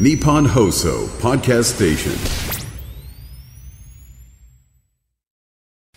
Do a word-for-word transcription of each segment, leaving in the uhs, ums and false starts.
Nippon Hoso Podcast Station。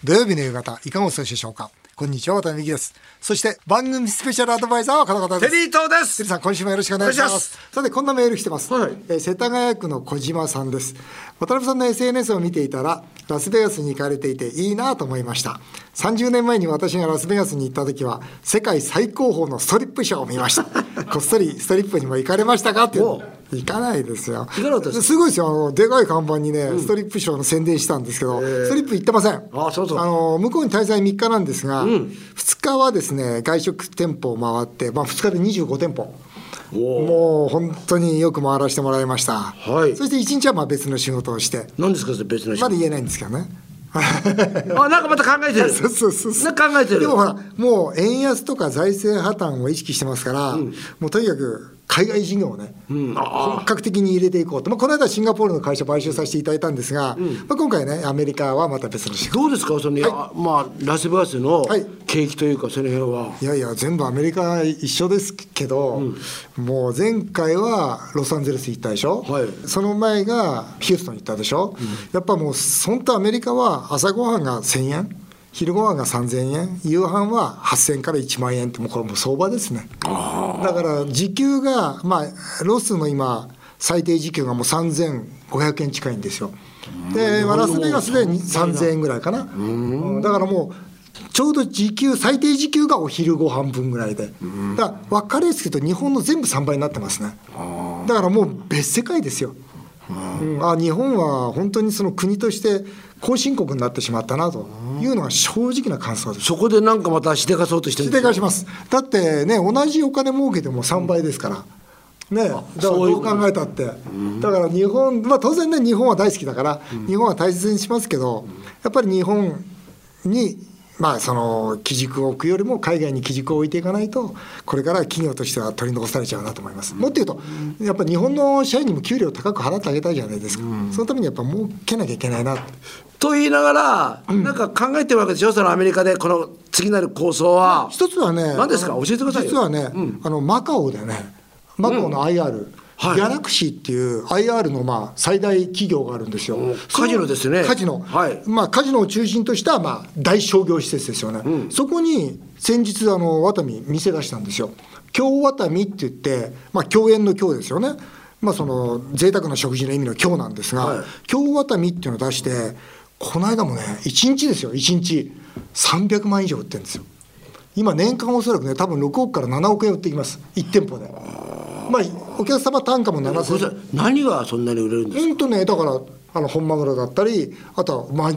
土曜日の夕方、いかがお過ごしでしょうか。こんにちは、渡辺美樹です。そして番組スペシャルアドバイザーはこの方です。テリー東です。テリーさん、今週もよろしくお願いします。さて、こんなメール来てます、はい、えー、世田谷区の小島さんです。渡辺さんの エスエヌエス を見ていたら、ラスベガスに行かれていていいなと思いました。さんじゅうねんまえに私がラスベガスに行った時は、世界最高峰のストリップショーを見ました。こっそりストリップにも行かれましたかっていうの。行かないですよ。行かなかったです。すごいですよ、あのでかい看板にね、うん、ストリップショーの宣伝したんですけど、ストリップ行ってません。あ、そうそう、あの向こうに滞在みっかなんですが、うん、ふつかはですね、外食店舗を回って、まあ、ふつかでにじゅうごてんぽ、もう本当によく回らせてもらいました、はい、そしていちにちはまあ別の仕事をして。何ですかそれ、別の仕事。まだ言えないんですけどね。あ、なんかまた考えてる。そうそうそうそう、なんか考えてる。でもほら、もう円安とか財政破綻を意識してますから、うん、もうとにかく海外事業をね、うん、本格的に入れていこうと、まあ、この間シンガポールの会社買収させていただいたんですが、うん、まあ、今回ね、アメリカはまた別の仕事。どうですかその、はいまあ、ラスベガスの景気というか、はい、その辺は。いやいや、全部アメリカ一緒ですけど、うん、もう前回はロサンゼルス行ったでしょ、はい、その前がヒューストン行ったでしょ、うん、やっぱもう本当アメリカは朝ごはんがせんえん、昼ご飯がさんぜんえん、夕飯ははっせんえんからいちまんえんって、もうこれも相場ですね。あ、だから時給が、まあ、ロスの今最低時給がもうさんぜんごひゃくえん近いんですよ。で、ラスベガスでさんぜんえんぐらいかな。うん、だからもうちょうど時給、最低時給がお昼ご飯分ぐらいで、だから分かりやすく言うと日本の全部さんばいになってますね。だからもう別世界ですよ。うん、あ、日本は本当にその国として後進国になってしまったなというのが正直な感想です。そこでなんかまたしでかそうとしてるんですか。しでかします。だってね、同じお金儲けてもさんばいですから、うん、ね、だからどう考えたって、うん、だから日本、まあ、当然ね、日本は大好きだから、うん、日本は大切にしますけど、やっぱり日本に、まあ、その基軸を置くよりも海外に基軸を置いていかないと、これから企業としては取り残されちゃうなと思います。もっと言うと、やっぱり日本の社員にも給料高く払ってあげたいじゃないですか、うん、そのためにやっぱ儲けなきゃいけないなと言いながら、なんか考えてるわけでしょ、うん、そのアメリカでこの次なる構想は。一つはね、何ですか、教えてくださいよ。実はね、うん、あのマカオでね、マカオの アイアール、うん、はい、ギャラクシーっていう アイアール のまあ最大企業があるんですよ。カジノですね。カジノ、はい、まあ、カジノを中心としたまあ大商業施設ですよね、うん、そこに先日あのワタミ店出したんですよ。京ワタミって言って、まあ、共演の京ですよね、まあ、その贅沢な食事の意味の京なんですが、はい、京ワタミっていうのを出して、この間もね、いちにちですよ、いちにちさんびゃくまん以上売ってるんですよ。今年間おそらくね、多分ろくおくからななおくえん売ってきます、いち店舗で。まあ、お客様単価もななせんえん。何がそんなに売れるんですか。うんとね、だからあの本マグロだったり、あとは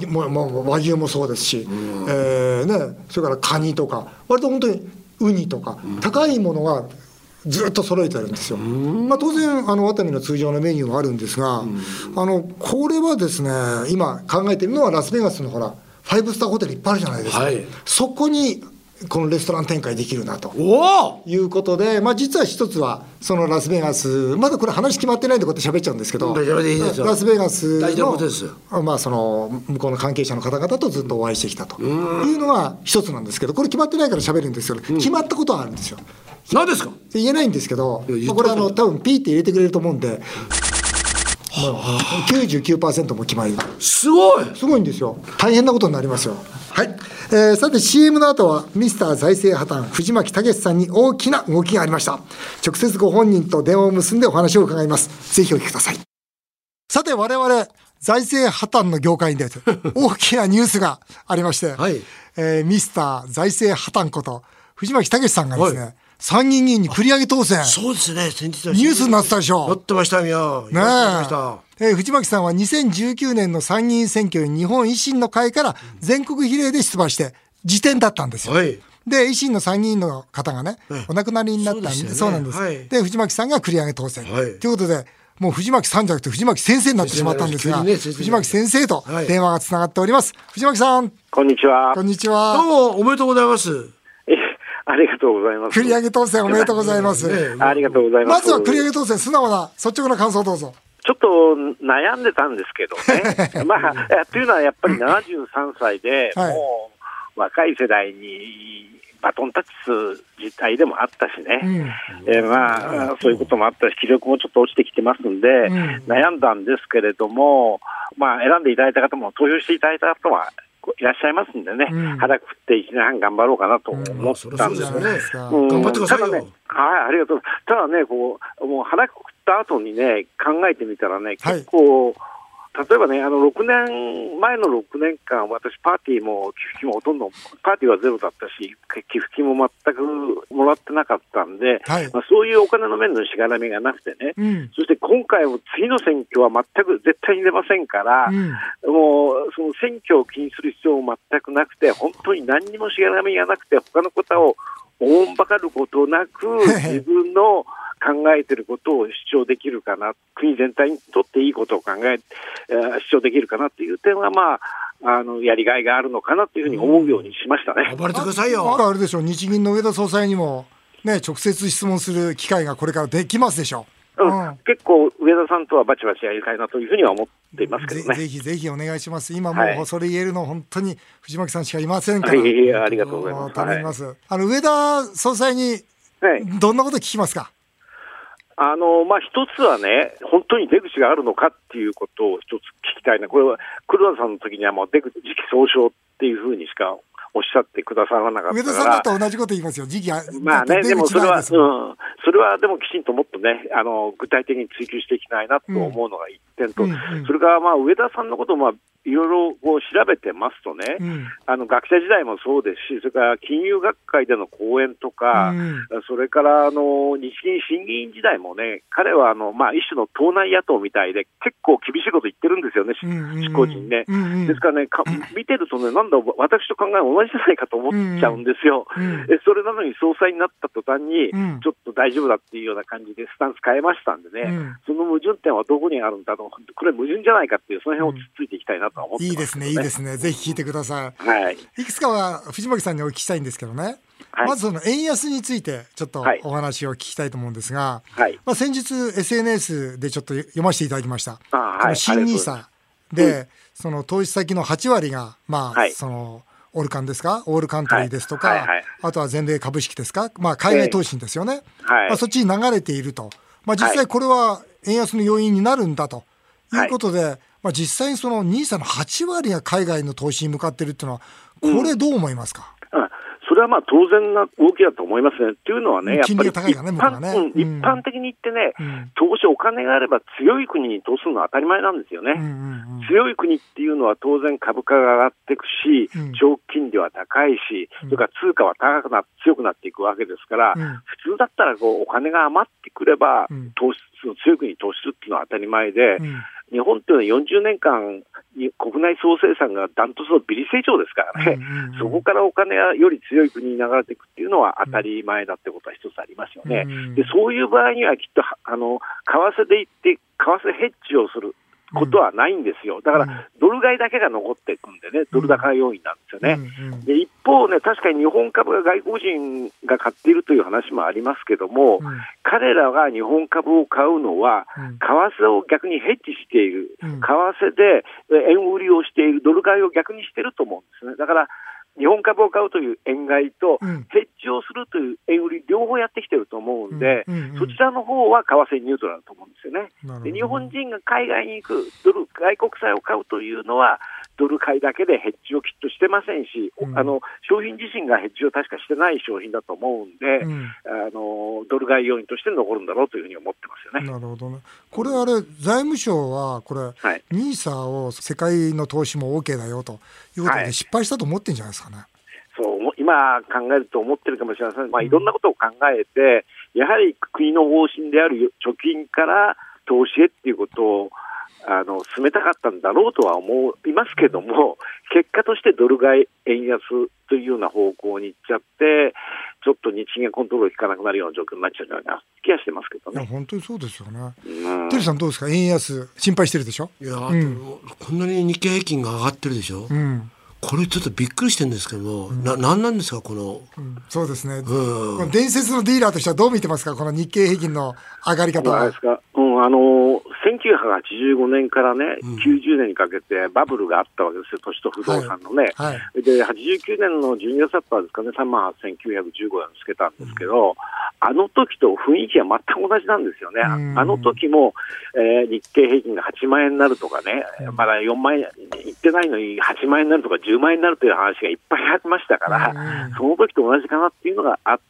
和牛もそうですし、えーね、それからカニとか、割と本当にウニとか高いものがずっと揃えてあるんですよ、まあ、当然あのワタミの通常のメニューもあるんですが、あのこれはですね、今考えているのはラスベガスのほらファイブスターホテルいっぱいあるじゃないですか、はい、そこにこのレストラン展開できるなということで、まあ、実は一つはそのラスベガス、まだこれ話決まってないんでこうやって喋っちゃうんですけど、ラスベガス の、まあ、その向こうの関係者の方々とずっとお会いしてきたというのは一つなんですけど、これ決まってないから喋るんですけど、決まったことはあるんですよ。何ですか言えないんですけど、これあの多分ピーって入れてくれると思うんで、きゅうじゅうきゅうパーセント も決まり。すごい、すごいんですよ。大変なことになりますよ。はい、えー、さて シーエム の後はミスター財政破綻藤巻猛さんに大きな動きがありました。直接ご本人と電話を結んでお話を伺います。ぜひお聞きください。さて、我々財政破綻の業界で大きなニュースがありまして、はい、えー、ミスター財政破綻こと藤巻猛さんがですね、はい、参議院議員に繰り上げ当選。そうですね、先日ニュースになってたでしょ。なってましたよ。ねえ、えー、藤巻さんはにせんじゅうきゅうねんの参議院選挙に日本維新の会から全国比例で出馬して次点だったんですよ、はい、で維新の参議院の方がね、はい、お亡くなりになったんで、そうでしたよね、そうなんです、はい、で藤巻さんが繰り上げ当選、はい、ということで、もう藤巻さんじゃなくて藤巻先生になってしまったんですが、藤巻先生と電話がつながっております、はい、藤巻さん、こんにちは。こんにちは。どうもおめでとうございます。ありがとうございます。繰り上げ当選おめでとうございますありがとうございます。まずは繰り上げ当選、素直な率直な感想どうぞ。ちょっと悩んでたんですけどねまあというのはやっぱりななじゅうさんさいでもう若い世代にバトンタッチする時代でもあったしね、うんえーまあ、そういうこともあったし気力もちょっと落ちてきてますんで、うん、悩んだんですけれども、まあ、選んでいただいた方も投票していただいた方はいらっしゃいますんでね、うん、腹くくっていちねんはん頑張ろうかなと思ったんですよね、うんうん、頑張ってくださいよ。ただね、はい、ありがとう。ただねこうもう腹くくった後にね考えてみたらね結構、はい例えばね、あのろくねんまえのろくねんかん、私パーティーも寄付金もほとんど、パーティーはゼロだったし、寄付金も全くもらってなかったんで、はいまあ、そういうお金の面のしがらみがなくてね、うん、そして今回も次の選挙は全く絶対に出ませんから、うん、もうその選挙を気にする必要も全くなくて、本当に何にもしがらみがなくて、他のことをおんばかることなく、自分の考えてることを主張できるかな、国全体にとっていいことを考え、えー、主張できるかなという点は、まあ、あのやりがいがあるのかなというふうに思うようにしましたね。暴れてくださいよ。あれでしょう、日銀の上田総裁にも、ね、直接質問する機会がこれからできますでしょう、うんうん、結構上田さんとはバチバチやりたいなというふうには思っていますけどね。 ぜ, ぜひぜひお願いします。今もうそれ言えるの本当に藤巻さんしかいませんから、はい、いやいやありがとうございます。頼みます、はい、あの上田総裁にどんなこと聞きますか。はいあのまあ、一つはね本当に出口があるのかっていうことを一つ聞きたいな。これは黒田さんの時にはもう出口時期総称っていうふうにしかおっしゃってくださらなかったから上田さんだと同じこと言いますよ。時期はまあねでもそれは、うん、それはでもきちんともっとねあの具体的に追求していきたいなと思うのが一点と、うんうんうん、それからまあ上田さんのこともいろいろ調べてますとね、うん、あの学者時代もそうですし、それから金融学会での講演とか、うん、それからあの日銀審議員時代もね、彼はあの、まあ、一種の党内野党みたいで結構厳しいこと言ってるんですよね、うん、執行人ね、うんうん、ですからねか見てるとね、なんだ私と考えが同じじゃないかと思っちゃうんですよ、うんうん、それなのに総裁になった途端に、うん、ちょっと大丈夫だっていうような感じでスタンス変えましたんでね、うん、その矛盾点はどこにあるんだろう、これ矛盾じゃないかっていうその辺をつついていきたいなと。いいですねいいですね、ぜひ聞いてください、はい、いくつかは藤巻さんにお聞きしたいんですけどね、はい、まずその円安についてちょっとお話を聞きたいと思うんですが、はいまあ、先日 エスエヌエス でちょっと読ませていただきました、はい、この新ニーサで、うん、その投資先のはちわりが、まあはい、そのオールカンですかオールカントリーですとか、はいはいはい、あとは全米株式ですか、まあ、海外投資ですよね、えーはいまあ、そっちに流れていると、まあ、実際これは円安の要因になるんだということで、はいまあ、実際にそのニーサのはちわりが海外の投資に向かっているというのはこれどう思いますか。うんうん、それはまあ当然な動きだと思いますね。というのはね、やっぱり金利が高いからね、向こうはね、うん、一般的に言ってね、うん、投資お金があれば強い国に投資するのは当たり前なんですよね、うんうんうん、強い国っていうのは当然株価が上がっていくし、うん、長期金利は高いし、うん、それから通貨は高くな強くなっていくわけですから、うん、普通だったらこうお金が余ってくれば、うん、投資その強い国に投資するっていうのは当たり前で、うん日本というのはよんじゅうねんかん国内総生産がダントツのビリ成長ですからね、うんうんうん、そこからお金がより強い国に流れていくっていうのは当たり前だってことは一つありますよね、うんうん、でそういう場合にはきっとあの為替で行って為替ヘッジをすることはないんですよ。だからドル買いだけが残っていくんでね、ドル高要因なんですよね、うんうん、で一方ね確かに日本株が外国人が買っているという話もありますけども、うん、彼らが日本株を買うのは、うん、為替を逆にヘッジしている、うん、為替で円売りをしているドル買いを逆にしていると思うんですね。だから日本株を買うという円買いとヘッジをするという円売り両方やってきてると思うんで、うんうんうん、そちらの方は為替ニュートラルだと思うんですよね。で日本人が海外に行くドル外国債を買うというのはドル買いだけでヘッジをきっとしてませんし、うん、あの商品自身がヘッジを確かしてない商品だと思うんで、うん、あのドル買い要因として残るんだろうというふうに思ってますよね。なるほどね。これあれ財務省はこれ、はい、ニーサを世界の投資も OK だよということで、はい、失敗したと思ってんじゃないですか。そう今考えると思ってるかもしれません、まあ、いろんなことを考えてやはり国の方針である貯金から投資へっていうことをあの進めたかったんだろうとは思いますけども、結果としてドル買い円安というような方向に行っちゃってちょっと日銀がコントロール効かなくなるような状況になっちゃうような気がしてますけどね。いや本当にそうですよね。テルさんどうですか、円安心配してるでしょ。いや、うん、こんなに日経平均が上がってるでしょ、うんこれちょっとびっくりしてるんですけども、うん、な、なんなんですかこの、うん、そうですね、うん、伝説のディーラーとしてはどう見てますかこの日経平均の上がり方は。ですかうん、あのせんきゅうひゃくはちじゅうごねんから、ね、うん、きゅうじゅうねんにかけてバブルがあったわけですよ、都市と不動産のね、はいはい、ではちじゅうきゅうねんのじゅうにがつだったんですかね、さんまんはっせんきゅうひゃくじゅうごえんつけたんですけど、うん、あの時と雰囲気は全く同じなんですよね、うん、あの時も、えー、日経平均がはちまんえんになるとかね、うん、まだよんまんえんいってないのにはちまんえんになるとかじゅうまん円になるという話がいっぱいありましたから、うん、その時と同じかなっていうのがあって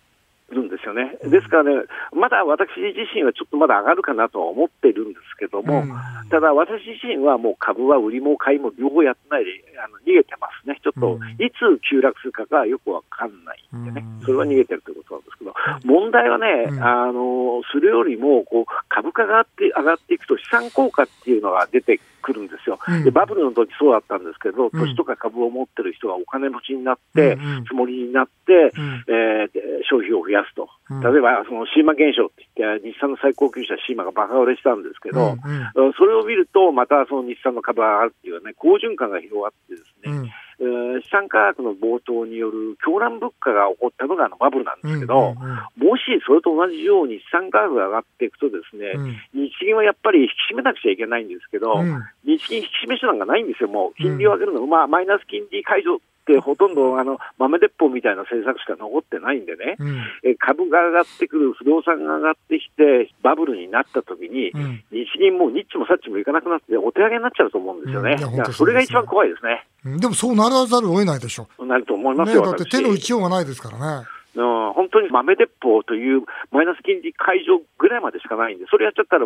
るんですよね。ですからね、まだ私自身はちょっとまだ上がるかなとは思っているんですけども、うん、ただ私自身はもう株は売りも買いも両方やってないで、あの逃げてますね。ちょっといつ急落するかがよくわかんないんでね、それは逃げてるということなんですけど、問題はね、あのそれよりもこう株価が上がっていくと資産効果っていうのが出てくるんですよ。でバブルの時そうだったんですけど、土地とか株を持ってる人がお金持ちになって、つもりになって、えー、消費を増やすと。例えばそのシーマ現象って言って、日産の最高級車シーマがバカ売れしたんですけど、それを見るとまたその日産の株が上がるっていうね、好循環が広がってですね、資産価格の暴騰による狂乱物価が起こったのがあのバブルなんですけど、うんうんうん、もしそれと同じように資産価格が上がっていくとですね、うん、日銀はやっぱり引き締めなくちゃいけないんですけど、うん、日銀引き締め手段がないんですよ。もう金利を上げるの、うん、まあ、マイナス金利解除ってほとんどあの豆鉄砲みたいな政策しか残ってないんでね、うん、え株が上がってくる、不動産が上がってきてバブルになった時に、うん、日銀もうニッチもサッチもいかなくなってお手上げになっちゃうと思うんですよね、うん、いや、本当そうですね。それが一番怖いですね。でもそうならざるを得ないでしょう。なると思いますよ、ね、だって手の打ちようがないですからね、うん、本当に豆鉄砲というマイナス金利解除ぐらいまでしかないんで、それやっちゃったら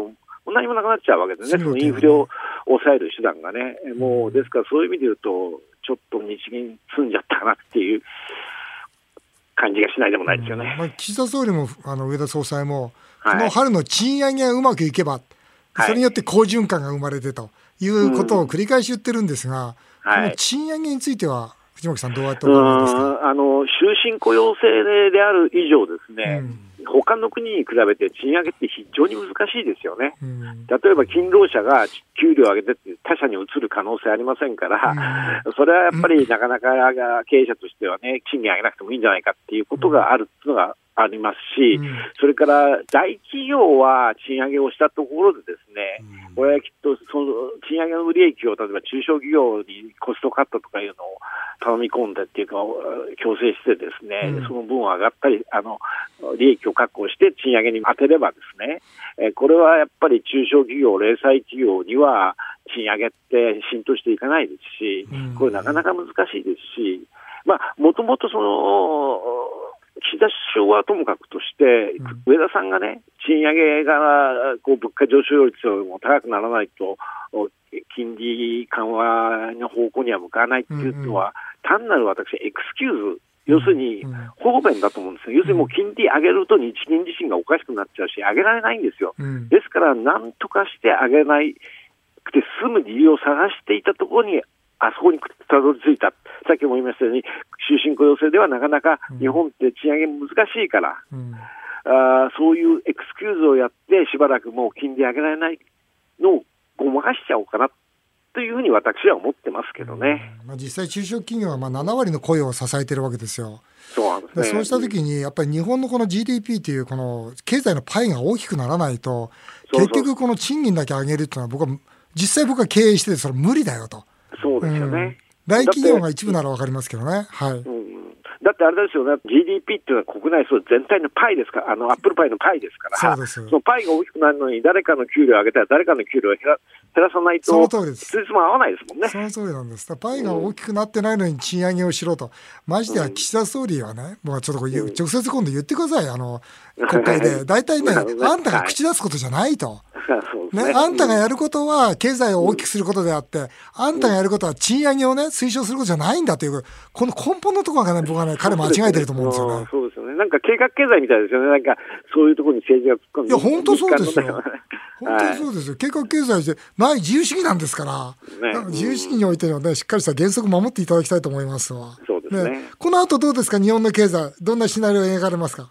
何もなくなっちゃうわけですね、そのインフレを抑える手段がね、もうですからそういう意味で言うとちょっと日銀積んじゃったかなっていう感じがしないでもないですよね、うん、まあ、岸田総理もあの上田総裁も、はい、この春の賃上げがうまくいけば、はい、それによって好循環が生まれてということを繰り返し言ってるんですが、うん、はい、この賃上げについては藤巻さんどうやって思いますか？あの終身雇用制である以上ですね、うん、他の国に比べて賃上げって非常に難しいですよね、うん、例えば勤労者が給料を上げてって他社に移る可能性ありませんから、うん、それはやっぱりなかなか経営者としてはね、賃金上げなくてもいいんじゃないかっていうことがあるっていうのがありますし、うん、それから大企業は賃上げをしたところでですね、うん、これはきっとその賃上げの利益を例えば中小企業にコストカットとかいうのを頼み込んでっていうか強制してですね、うん、その分上がったりあの利益を確保して賃上げに当てればですね、えこれはやっぱり中小企業、零細企業には賃上げって浸透していかないですし、これなかなか難しいですし、まあもともとその岸田首相はともかくとして、上田さんがね、賃上げがこう物価上昇率よりも高くならないと、金利緩和の方向には向かないっていうのは、単なる私、エクスキューズ、要するに方便だと思うんですよ。要するにもう金利上げると日銀自身がおかしくなっちゃうし、上げられないんですよ。ですから、なんとかして上げなくて済む理由を探していたところに、あそこにたどり着いた。さっきも言いましたように終身雇用制ではなかなか日本って賃上げ難しいから、うん、あそういうエクスキューズをやってしばらくもう金利上げられないのをごまかしちゃおうかなというふうに私は思ってますけどね、うん、まあ、実際中小企業はまあななわりの雇用を支えているわけですよ。そうなんですね。そうした時にやっぱり日本のこの ジーディーピー というこの経済のパイが大きくならないと、結局この賃金だけ上げるというのは僕は実際僕は経営しててそれ無理だよと。そうですよね、うん、大企業が一部なら分かりますけどね、はい、うん、だってあれですよね、 ジーディーピー っていうのは国内総全体のパイですから、あのアップルパイのパイですから、 そうです。そのパイが大きくなるのに誰かの給料を上げたら誰かの給料を減ら、減らさないとその通りです。ついつも合わないですもんね。その通りなんです。だからパイが大きくなってないのに賃上げをしろと、ましては岸田総理はね、もうちょっとこう、うん、直接今度言ってください、あの国会で大体ね、あんたが口出すことじゃないと、そうですねね、あんたがやることは経済を大きくすることであって、うん、あんたがやることは賃上げをね推奨することじゃないんだという、この根本のところがね、僕はね、彼間違えてると思うんですよね。そうですよね。なんか計画経済みたいですよね。なんかそういうところに政治が突っ込んで、いや本当そうですよ。本当そうですよ。計画経済じゃない自由主義なんですから、ね、うん、自由主義においてのね、しっかりした原則を守っていただきたいと思いますわ。そうですね。ね、この後どうですか、日本の経済どんなシナリオを描かれますか？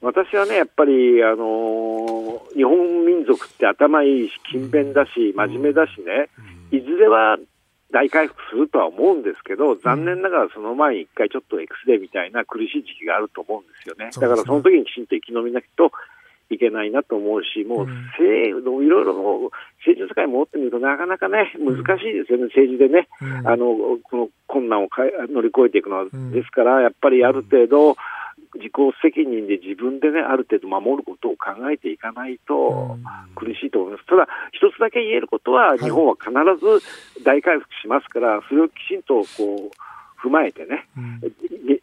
私はね、やっぱり、あのー、日本民族って頭いいし、勤勉だし、真面目だしね、いずれは大回復するとは思うんですけど、残念ながらその前に一回ちょっとエクスレイみたいな苦しい時期があると思うんですよね。だからその時にきちんと生き延びなきゃといけないなと思うし、もう制度いろいろも政治世界も持ってみるとなかなかね難しいですよね、政治でね、あのこの困難をか乗り越えていくのは。ですからやっぱりある程度自己責任で自分でねある程度守ることを考えていかないと苦しいと思います。ただ一つだけ言えることは、日本は必ず大回復しますから、それをきちんとこう踏まえてね、うん、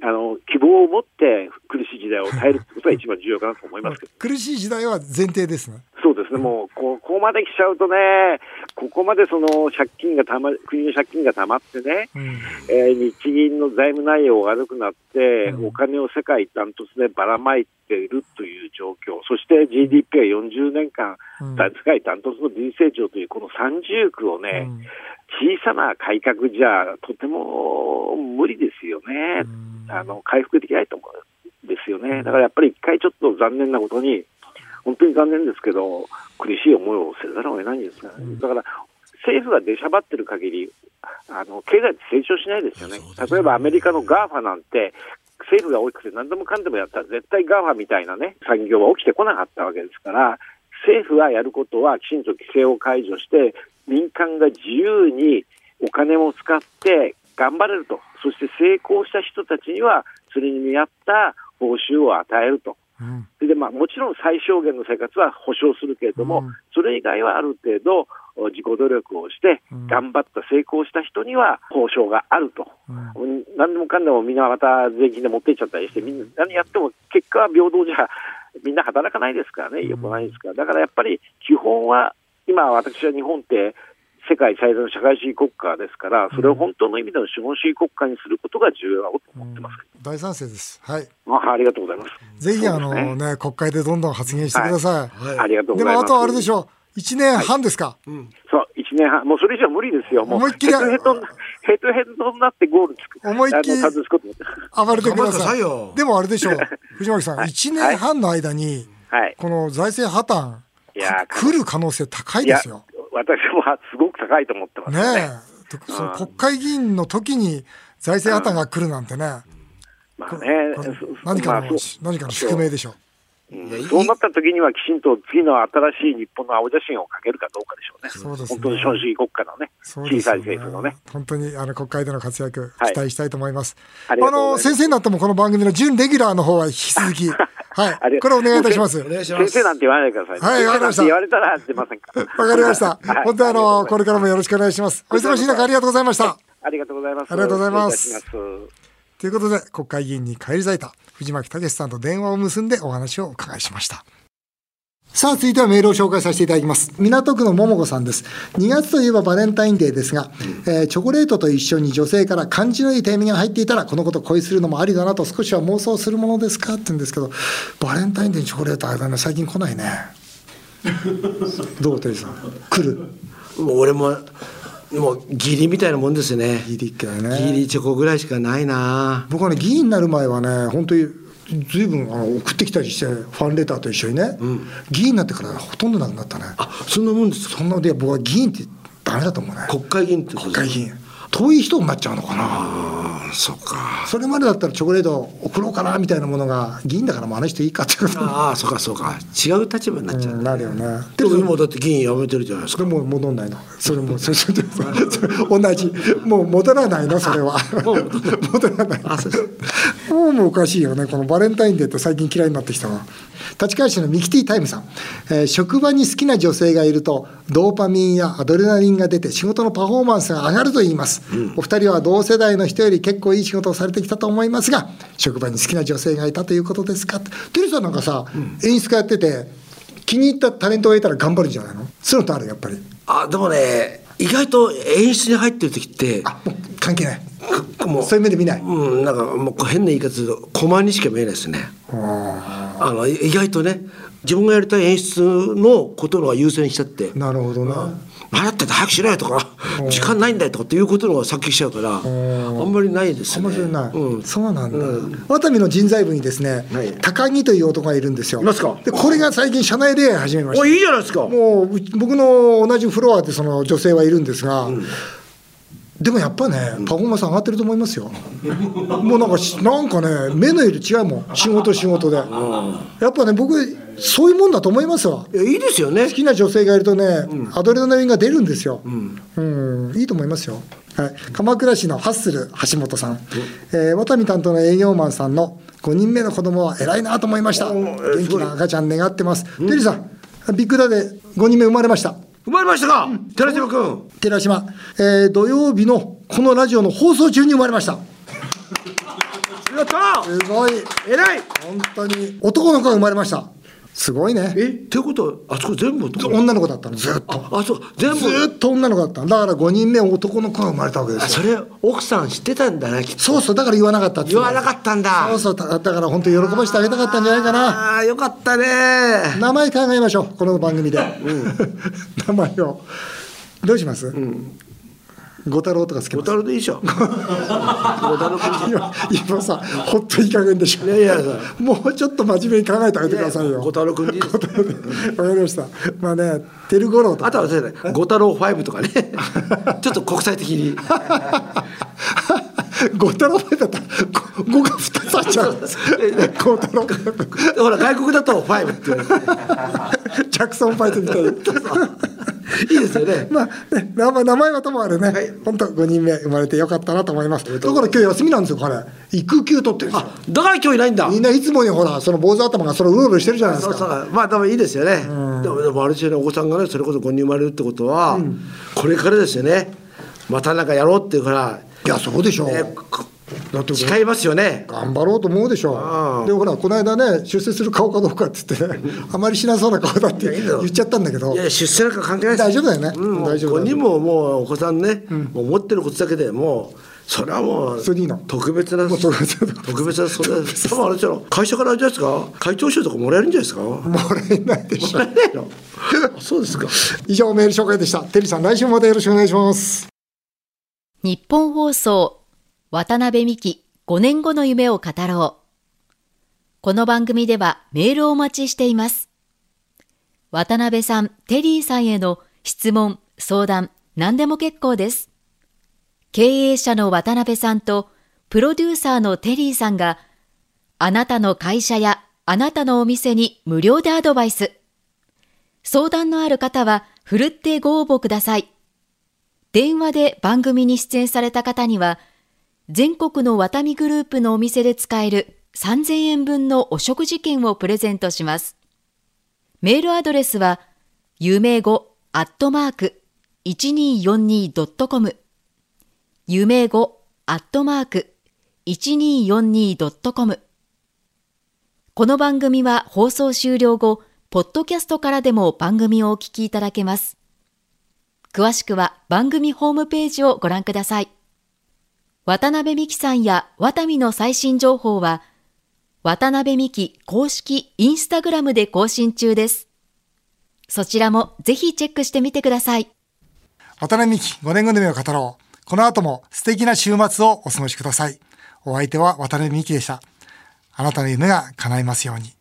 あの希望を持って苦しい時代を耐えるってことが一番重要かなと思いますけど苦しい時代は前提ですね。そうですね、もうここまで来ちゃうとね、ここまでその借金がたま国の借金がたまってね、うん、えー、日銀の財務内容が悪くなって、うん、お金を世界ダントツでばらまいているという状況、そして ジーディーピー がよんじゅうねんかん、うん、世界ダントツの微成長というこの三重苦をね、うん、小さな改革じゃとても無理ですよね、あの回復できないと思うんですよね。だからやっぱり一回ちょっと残念なことに、本当に残念ですけど苦しい思いをせざるを得ないんですが、ね、だから政府が出しゃばってる限りあの経済って成長しないですよね。例えばアメリカの ガーファ なんて政府が大きくて何でもかんでもやったら絶対 ガーファ みたいなね産業は起きてこなかったわけですから、政府がやることはきちんと規制を解除して民間が自由にお金も使って頑張れると、そして成功した人たちにはそれに見合った報酬を与えると、うん、それでまあもちろん最小限の生活は保障するけれども、うん、それ以外はある程度自己努力をして頑張った成功した人には報酬があると、うん、何でもかんでもみんなまた税金で持っていっちゃったりして、みんな何やっても結果は平等じゃみんな働かないですからね、よくないですから、だからやっぱり基本は今私は日本って世界最大の社会主義国家ですから、それを本当の意味での資本主義国家にすることが重要だと思ってます、うん、大賛成です、はい、あ, ありがとうございます。ぜひあの、ねね、国会でどんどん発言してください、はいはい、ありがとうございます。でもあとあれでしょう、いちねんはんですか、はい、うん、そういちねんはん、もうそれ以上無理ですよ。もう思いっきりヘトヘトヘトヘトになってゴールつく、思いっきり暴れてください。でもあれでしょう藤巻さん、はい、いちねんはんの間に、はい、この財政破綻いや来る可能性高いですよ。私もすごく高いと思ってます ね, ねえ、うん、国会議員の時に財政破綻が来るなんてね、まあね、何かの、まあ、何かの宿命でしょう、うん、そうなった時にはきちんと次の新しい日本の青写真をかけるかどうかでしょうね。そうですね、本当に資本主義国家の ね, そうですね、小さい政府のね、本当にあの国会での活躍期待したいと思います、はい、あ, あの先生になってもこの番組の準レギュラーの方は引き続きはい、これお願いいたします。先生なんて言わないでください。はい、わかりました。言われたら出ませんから。わかりました。本当にあのこれからもよろしくお願いします。お忙しい中ありがとうございました。ありがとうございます。ありがとうございます。ということで国会議員に返り咲いた藤巻毅さんと電話を結んでお話をお伺いしました。さあ続いてはメールを紹介させていただきます。港区の桃子さんです。にがつといえばバレンタインデーですが、えー、チョコレートと一緒に女性から感じのいいタイミングが入っていたらこのこと恋するのもありだなと少しは妄想するものですかって言うんですけど、バレンタインデーにチョコレートあれだね、最近来ないねどうテリーさん来る？もう俺ももう義理みたいなもんですよね。義理っけだね、義理チョコぐらいしかないな。僕はね、議員になる前はね本当にずいぶんあの送ってきたりしてファンレターと一緒にね、うん、議員になってからほとんどなくなったね。あ、そんなもんですか。そんなで僕は議員ってダメだと思うね。国会議員ってことですか。国会議員遠い人になっちゃうのかな。あ、そうか。それまでだったらチョコレート送ろうかなみたいなものが、議員だからもうあの人いいかっていうこと。ああ、そうかそうか、違う立場になっちゃう、ね、うん、なるよね。でも今だって議員辞めてるじゃないですか。でも戻んないのそれもそれそれ同じ、もう戻らないのそれは戻らないの。あ、そうですもうおかしいよね、このバレンタインデーって最近嫌いになってきたわ。立川市のミキティタイムさん、えー、職場に好きな女性がいるとドーパミンやアドレナリンが出て仕事のパフォーマンスが上がると言います、うん、お二人は同世代の人より結構いい仕事をされてきたと思いますが、職場に好きな女性がいたということですか。テリーさんなんかさ、うん、演出家やってて気に入ったタレントがいたら頑張るんじゃないの。そういうのとあるやっぱり。あ、でもね、意外と演出に入ってる時ってあ、もう関係ないもうそういう目で見ない、うん、なんかもう変な言い方するとコマにしか見えないですね。ああの意外とね、自分がやりたい演出のことのが優先しちゃって、なるほどな、払ってて早くしろよとか時間ないんだよとかっていうことのが先しちゃうから、あんまりないですね。面白いな、うん、そうなんだ、うん、渡美の人材部にですね、はい、高木という男がいるんですよ。いますか。でこれが最近社内恋愛始めました。お、いいじゃないですか。もう僕の同じフロアでその女性はいるんですが、うん、でもやっぱね、パフォーマンス上がってると思いますよ。もうなんか、なんかね、目の色違うもん、仕事仕事で。やっぱね、僕、そういうもんだと思いますわ。いや、いいですよね。好きな女性がいるとね、うん、アドレナリンが出るんですよ。うん、うん、いいと思いますよ。はい、鎌倉市のハッスル橋本さん、えー、渡見担当の営業マンさんのごにんめの子供は偉いなと思いました。元気な赤ちゃん願ってます。テリーさん、ビッグダでごにんめ生まれました。生まれましたか、うん、寺島くん。寺島、えー、土曜日のこのラジオの放送中に生まれました。やったー。すごい。偉い。本当に男の子が生まれました。すごいね。え、っていうことはあそこ全部男女の子だったの、ずっと。あ、あそう、全部ずっと女の子だったの。だからごにんめ男の子が生まれたわけですよ。あ、それ奥さん知ってたんだね、きっと。そうそう、だから言わなかったって。言わなかったんだ。そうそう、だから本当に喜ばしてあげたかったんじゃないかな。ああ、よかったね。名前考えましょう、この番組で。うん、名前をどうします？うん。五太郎とかつけます。五太郎でいいでしょ。五太郎君。今、今さ、ほっといい加減でしょ。いやいや、もうちょっと真面目に考えてあげてくださいよ。五太郎君でいいです。わかりました。まあね、テルゴロウとか。あとはね、五太郎ファイブとかね。ちょっと国際的に。五太郎ファイブだったら五が二つあっちゃう。五太郎。ほら、外国だとファイブって言われて。ジャクソンファイブみたいな。いいですよね。まあね、名前はともあるね。はい、本当ごにんめ生まれてよかったなと思います。だから今日休みなんですよ、彼。育休取ってるんですよ。あ、だから今日いないんだ。みんないつもにほら、その坊主頭がそのうろうろしてるじゃないですか。そうそう、まあでもいいですよね。うん、でも、でもあれですよね、お子さんがね、それこそごにん生まれるってことは、うん、これからですよね。またなんかやろうっていうから。いや、そうでしょう。ね、誓いますよね。頑張ろうと思うでしょう。でほら、この間ね、出世する顔かどうかって言って、ね、あまりしなそうな顔だって言っちゃったんだけど。いやいや、出世なんか関係ないです。大丈夫だよね、うん、大丈夫だよね。ここにももうお子さんね、うん、もう持ってることだけでもうそれはもう特別な、特別な、それ多分あれじゃない、会社からあれじゃないですか、会長賞とかもらえるんじゃないですか。もらえないでしょ。もらえないの。そうですか。以上、メール紹介でした。テリーさん、来週までよろしくお願いします。日本放送、渡辺美希、ごねんごの夢を語ろう。この番組ではメールをお待ちしています。渡辺さん、テリーさんへの質問、相談、何でも結構です。経営者の渡辺さんとプロデューサーのテリーさんが、あなたの会社やあなたのお店に無料でアドバイス。相談のある方はふるってご応募ください。電話で番組に出演された方には、全国のワタミグループのお店で使えるさんぜんえんぶんのお食事券をプレゼントします。メールアドレスは、ゆめごアットマーク いちにーよんにードットコム、ゆめごアットマーク いちにーよんにードットコム。この番組は放送終了後、ポッドキャストからでも番組をお聞きいただけます。詳しくは番組ホームページをご覧ください。渡辺美希さんやワタミの最新情報は、渡辺美希公式インスタグラムで更新中です。そちらもぜひチェックしてみてください。渡辺美希ごねんごの夢を語ろう。この後も素敵な週末をお過ごしください。お相手は渡辺美希でした。あなたの夢が叶いますように。